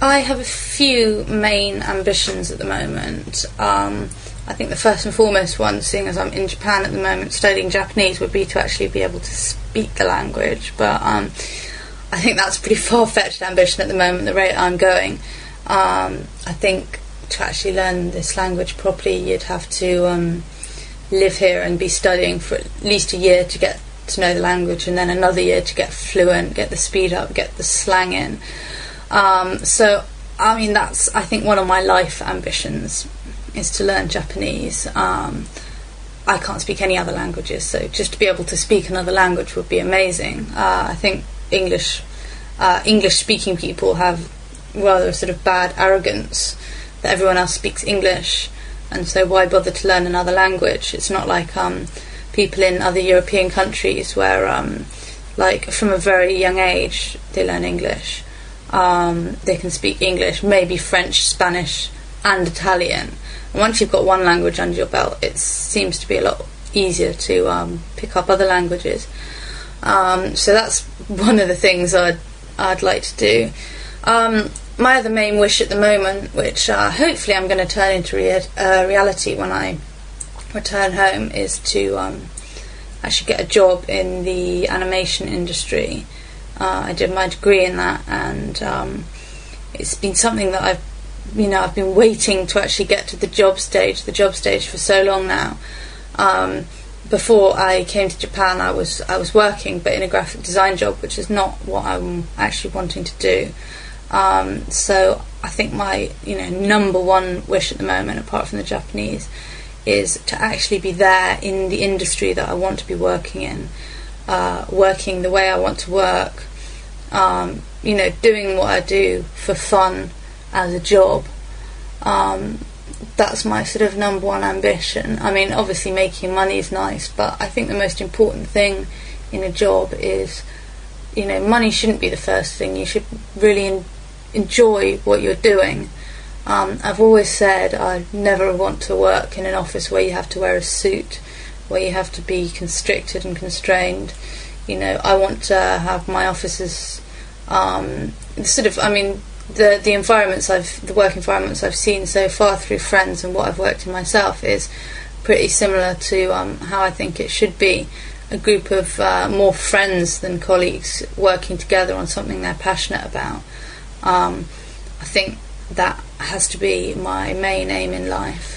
I have a few main ambitions at the moment. I think the first and foremost one, seeing as I'm in Japan at the moment studying Japanese, would be to actually be able to speak the language. But I think that's a pretty far-fetched ambition at the moment, the rate I'm going. I think to actually learn this language properly, you'd have to live here and be studying for at least a year to get to know the language, and then another year to get fluent, get the speed up, get the slang in. So, I mean, that's, I think, one of my life ambitions, is to learn Japanese. I can't speak any other languages, so just to be able to speak another language would be amazing. I think English-speaking people have rather a sort of bad arrogance that everyone else speaks English, and so why bother to learn another language? It's not like people in other European countries where, like, from a very young age, they learn English. They can speak English, maybe French, Spanish and Italian, and once you've got one language under your belt, it seems to be a lot easier to pick up other languages. So that's one of the things I'd like to do. My other main wish at the moment, which hopefully I'm going to turn into reality when I return home, is to actually get a job in the animation industry. I did my degree in that, and it's been something that I've been waiting to actually get to the job stage for so long now. Before I came to Japan, I was working, but in a graphic design job, which is not what I'm actually wanting to do. So I think my number one wish at the moment, apart from the Japanese, is to actually be there in the industry that I want to be working in. Working the way I want to work, doing what I do for fun as a job. That's my sort of number one ambition. I mean, obviously making money is nice, but I think the most important thing in a job is, money shouldn't be the first thing. You should really enjoy what you're doing. I've always said I never want to work in an office where you have to wear a suit, where you have to be constricted and constrained. I want to have my offices, the work environments I've seen so far through friends and what I've worked in myself is pretty similar to how I think it should be. A group of more friends than colleagues working together on something they're passionate about. I think that has to be my main aim in life.